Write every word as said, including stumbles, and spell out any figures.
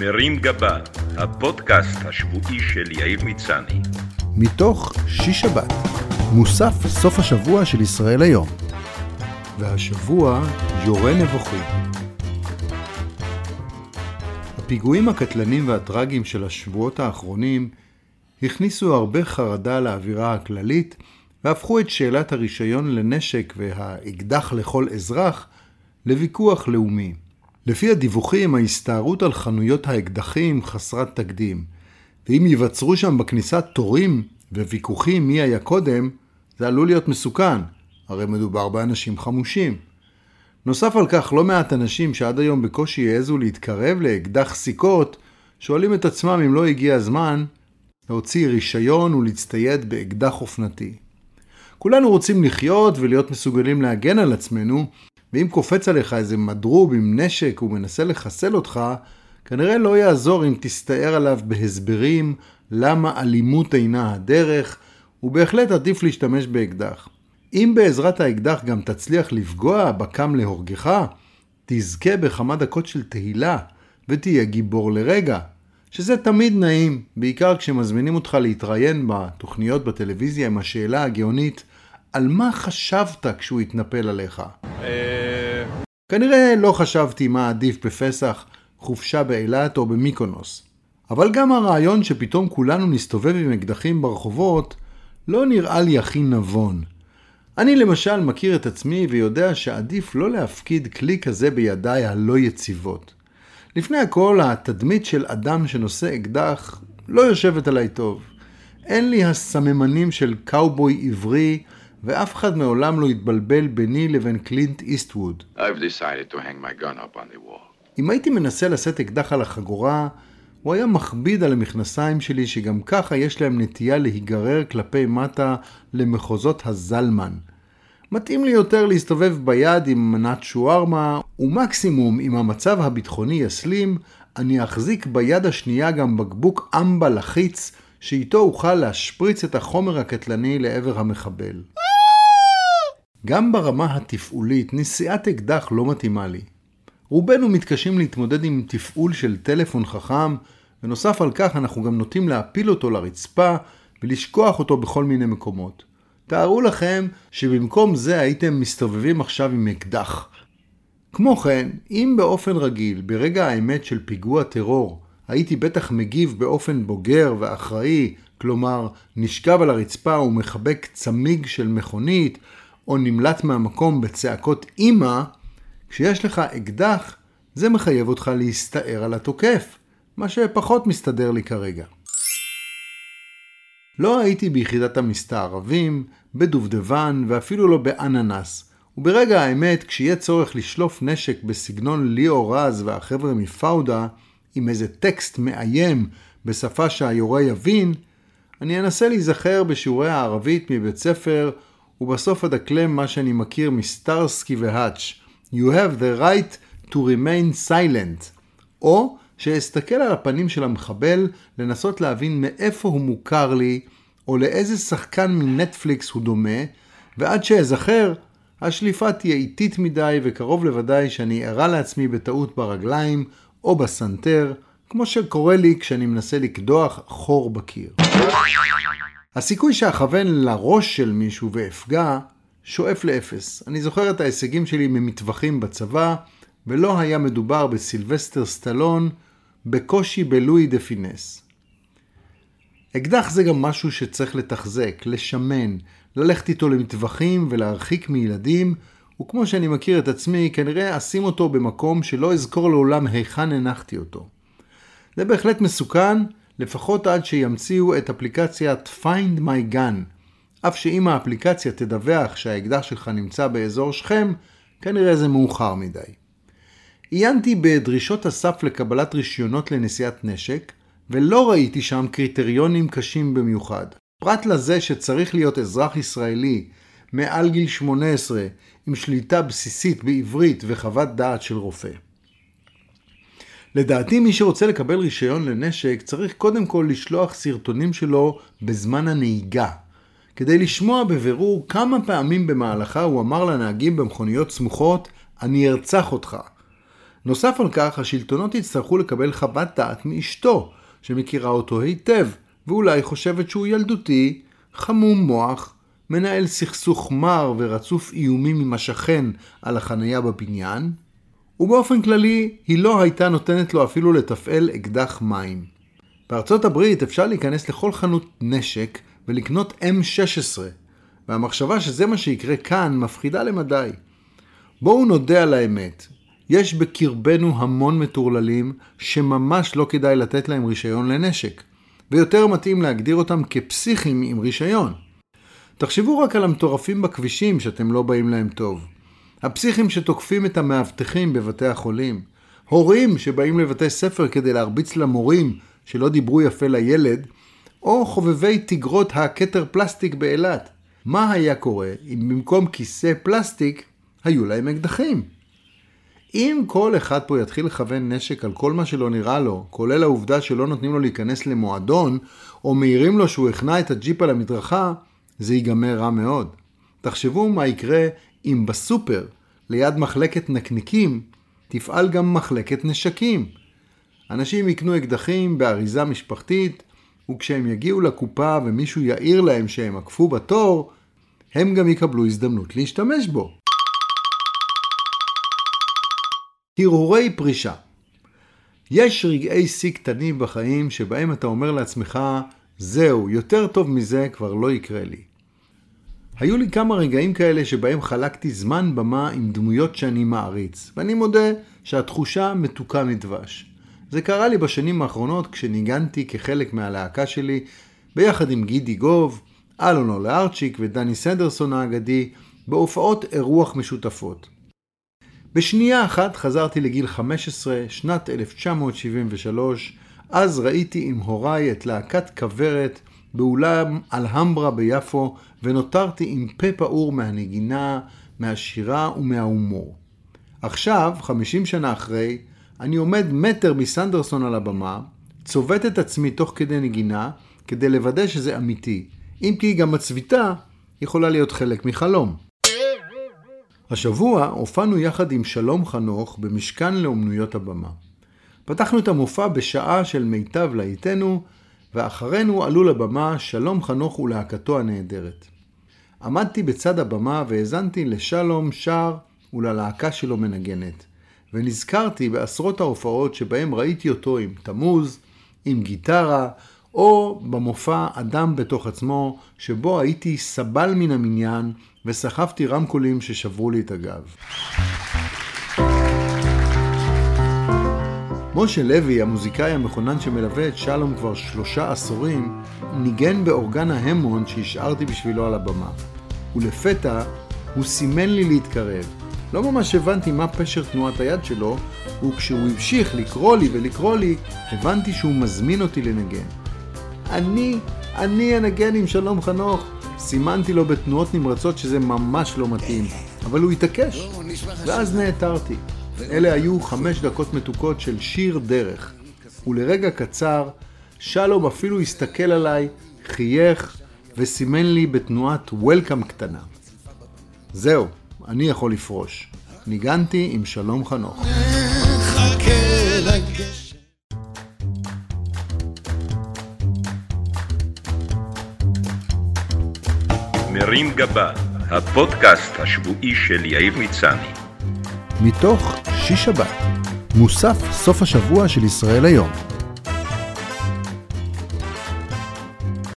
מרים גבה, הפודקאסט השבועי של יאיר ניצני. מתוך שישבת, מוסף סוף השבוע של ישראל היום. והשבוע יורה נבוכים. הפיגועים הקטלניים והטרגיים של השבועות האחרונים הכניסו הרבה חרדה לאווירה הכללית והפכו את שאלת הרישיון לנשק והאקדח לכל אזרח לוויכוח לאומי. לפי הדיווחים, ההסתערות על חנויות האקדחים חסרת תקדים, ואם ייווצרו שם בכניסה תורים וויכוחים מי היה קודם, זה עלול להיות מסוכן, הרי מדובר באנשים חמושים. נוסף על כך, לא מעט אנשים שעד היום בקושי יעזו להתקרב לאקדח סיכות, שואלים את עצמם אם לא הגיע הזמן להוציא רישיון ולהצטייד באקדח אופנתי. כולנו רוצים לחיות ולהיות מסוגלים להגן על עצמנו, ואם קופץ עליך איזה מדרוב עם נשק ומנסה לחסל אותך, כנראה לא יעזור אם תסתער עליו בהסברים למה אלימות אינה הדרך, ובהחלט עדיף להשתמש באקדח. אם בעזרת האקדח גם תצליח לפגוע בקם להורגך, תזכה בכמה דקות של תהילה ותהיה גיבור לרגע, שזה תמיד נעים, בעיקר כשמזמינים אותך להתראיין בתוכניות בטלוויזיה עם השאלה הגאונית, על מה חשבת כשהוא התנפל עליך? כנראה לא חשבתי מה עדיף בפסח, חופשה באילת או במיקונוס. אבל גם הרעיון שפתאום כולנו נסתובב עם אקדחים ברחובות לא נראה לי הכי נבון. אני למשל מכיר את עצמי ויודע שעדיף לא להפקיד כלי כזה בידיי הלא יציבות. לפני הכל, התדמית של אדם שנושא אקדח לא יושבת עליי טוב. אין לי הסממנים של קאובוי עברי, ואף אחד מעולם לא התבלבל ביני לבין קלינט איסטווד. I've decided to hang my gun up on the wall. אם הייתי מנסה לשאת אקדח על החגורה, הוא היה מכביד על המכנסיים שלי, שגם ככה יש להם נטייה להיגרר כלפי מטה למחוזות הזלמן. מתאים לי יותר להסתובב ביד עם מנת שוארמה, ומקסימום אם המצב הביטחוני יסלים, אני אחזיק ביד השנייה גם בקבוק אמבה לחיץ, שאיתו אוכל להשפריץ את החומר הקטלני לעבר המחבל. גם ברמה התפעולית, נשיאת אקדח לא מתאימה לי. רובנו מתקשים להתמודד עם תפעול של טלפון חכם, ונוסף על כך אנחנו גם נוטים להפיל אותו לרצפה ולשכוח אותו בכל מיני מקומות. תארו לכם שבמקום זה הייתם מסתובבים עכשיו עם אקדח. כמו כן, אם באופן רגיל, ברגע האמת של פיגוע טרור, הייתי בטח מגיב באופן בוגר ואחראי, כלומר נשכב על הרצפה ומחבק צמיג של מכונית, או נמלט מהמקום בצעקות אימא, כשיש לך אקדח, זה מחייב אותך להסתער על התוקף, מה שפחות מסתדר לי כרגע. לא הייתי ביחידת המסתערבים, בדובדבן ואפילו לא באננס, וברגע האמת, כשיהיה צורך לשלוף נשק בסגנון ליאור רז והחבר'ה מפאודה, עם איזה טקסט מאיים בשפה שהיורה יבין, אני אנסה להיזכר בשיעורי הערבית מבית ספר, ובסוף אדקלם מה שאני מכיר מסטרסקי והאץ', You have the right to remain silent, או שאסתכל על הפנים של המחבל לנסות להבין מאיפה הוא מוכר לי, או לאיזה שחקן מנטפליקס הוא דומה, ועד שאזכר, השליפה תהיה איטית מדי וקרוב לוודאי שאני אראה לעצמי בטעות ברגליים, או בסנטר, כמו שקורה לי כשאני מנסה לקדוח חור בקיר. הסיכוי שאכוון לראש של מישהו ואפגע שואף לאפס. אני זוכר את ההישגים שלי ממטווחים בצבא, ולא היה מדובר בסילבסטר סטלון, בקושי בלואי דה פינס. אקדח זה גם משהו שצריך לתחזק, לשמן, ללכת איתו למטווחים ולהרחיק מילדים, וכמו שאני מכיר את עצמי, כנראה אשים אותו במקום שלא אזכור לעולם היכן הנחתי אותו. זה בהחלט מסוכן, לפחות עד שימציאו את אפליקציית Find My Gun. אף שאם האפליקציה תדווח שהאקדח שלך נמצא באזור שכם, כנראה זה מאוחר מדי. עיינתי בדרישות הסף לקבלת רישיונות לנשיאת נשק, ולא ראיתי שם קריטריונים קשים במיוחד. פרט לזה שצריך להיות אזרח ישראלי, מעל גיל שמונה עשרה, עם שליטה בסיסית בעברית וחוות דעת של רופא. לדעתי, מי שרוצה לקבל רישיון לנשק צריך קודם כל לשלוח סרטונים שלו בזמן הנהיגה, כדי לשמוע בבירור כמה פעמים במהלכה הוא אמר לנהגים במכוניות סמוכות, אני ארצח אותך. נוסף על כך, השלטונות יצטרכו לקבל חוות דעת מאשתו, שמכירה אותו היטב, ואולי חושבת שהוא ילדותי, חמום מוח, מנהל סכסוך מר ורצוף איומים עם השכן על החנייה בבניין, ובאופן כללי היא לא הייתה נותנת לו אפילו לתפעל אקדח מים. בארצות הברית אפשר להיכנס לכל חנות נשק ולקנות אם שש עשרה, והמחשבה שזה מה שיקרה כאן מפחידה למדי. בואו נודה על האמת, יש בקרבנו המון מטורללים שממש לא כדאי לתת להם רישיון לנשק, ויותר מתאים להגדיר אותם כפסיכים עם רישיון. תחשבו רק על המטורפים בכבישים שאתם לא באים להם טוב. הפסיכים שתוקפים את המאבטחים בבתי החולים. הורים שבאים לבתי ספר כדי להרביץ למורים שלא דיברו יפה לילד. או חובבי תגרות הקטר פלסטיק באילת. מה היה קורה אם במקום כיסא פלסטיק היו להם אקדחים? אם כל אחד פה יתחיל לכוון נשק על כל מה שלא נראה לו, כולל העובדה שלא נותנים לו להיכנס למועדון, או מעירים לו שהוא הכנע את הג'יפ על המדרכה, זה ייגמר רע מאוד. תחשבו מה יקרה אם בסופר, ליד מחלקת נקניקים, תפעל גם מחלקת נשקים. אנשים יקנו אקדחים באריזה משפחתית, וכשהם יגיעו לקופה ומישהו יעיר להם שהם עקפו בתור, הם גם יקבלו הזדמנות להשתמש בו. הרהורי פרישה. יש רגעי שיא קטנים בחיים שבהם אתה אומר לעצמך, זהו, יותר טוב מזה כבר לא יקרה לי. היו לי כמה רגעים כאלה שבהם חלקתי זמן במה עם דמויות שאני מעריץ, ואני מודה שהתחושה מתוקה מדבש. זה קרה לי בשנים האחרונות כשניגנתי כחלק מהלהקה שלי, ביחד עם גידי גוב, אלון אולארצ'יק ודני סנדרסון האגדי, בהופעות אירוח משותפות. בשנייה אחת חזרתי לגיל חמש עשרה, שנת אלף תשע מאות שבעים ושלוש, אז ראיתי עם הוריי את להקת כברת באולם אלהמברה ביפו, ונותרתי עם פה פעור מהנגינה, מהשירה ומההומור. עכשיו, חמישים שנה אחרי, אני עומד מטר מסנדרסון על הבמה, צובט את עצמי תוך כדי נגינה, כדי לוודא שזה אמיתי, אם כי גם הצביטה יכולה להיות חלק מחלום. השבוע הופענו יחד עם שלום חנוך במשכן לאומנויות הבמה. פתחנו את המופע בשעה של מיטב לעיתנו, ואחרינו עלו לבמה שלום חנוך ולהקתו הנהדרת. עמדתי בצד הבמה והזנתי לשלום שר וללהקה שלו מנגנת, ונזכרתי בעשרות ההופעות שבהם ראיתי אותו עם תמוז, עם גיטרה, או במופע אדם בתוך עצמו, שבו הייתי סבל מן המניין וסחפתי רמקולים ששברו לי את הגב. משה לוי, המוזיקאי המכונן שמלווה את שלום כבר שלושה עשורים, ניגן באורגן ההמון שהשארתי בשבילו על הבמה. ולפתע הוא סימן לי להתקרב. לא ממש הבנתי מה פשר תנועת היד שלו, וכשהוא המשיך לקרוא לי ולקרוא לי, הבנתי שהוא מזמין אותי לנגן. אני, אני הנגן עם שלום חנוך. סימנתי לו בתנועות נמרצות שזה ממש לא מתאים, אבל הוא התעקש, ואז נעתרתי. אלה היו חמש דקות מתוקות של שיר דרך, ולרגע קצר, שלום אפילו הסתכל עליי, חייך, וסימן לי בתנועת וולקאם קטנה. זהו, אני יכול לפרוש. ניגנתי עם שלום חנוך. מרים גבה, הפודקאסט השבועי של יאיר ניצני. מתוך שישבת, מוסף סוף השבוע של ישראל היום.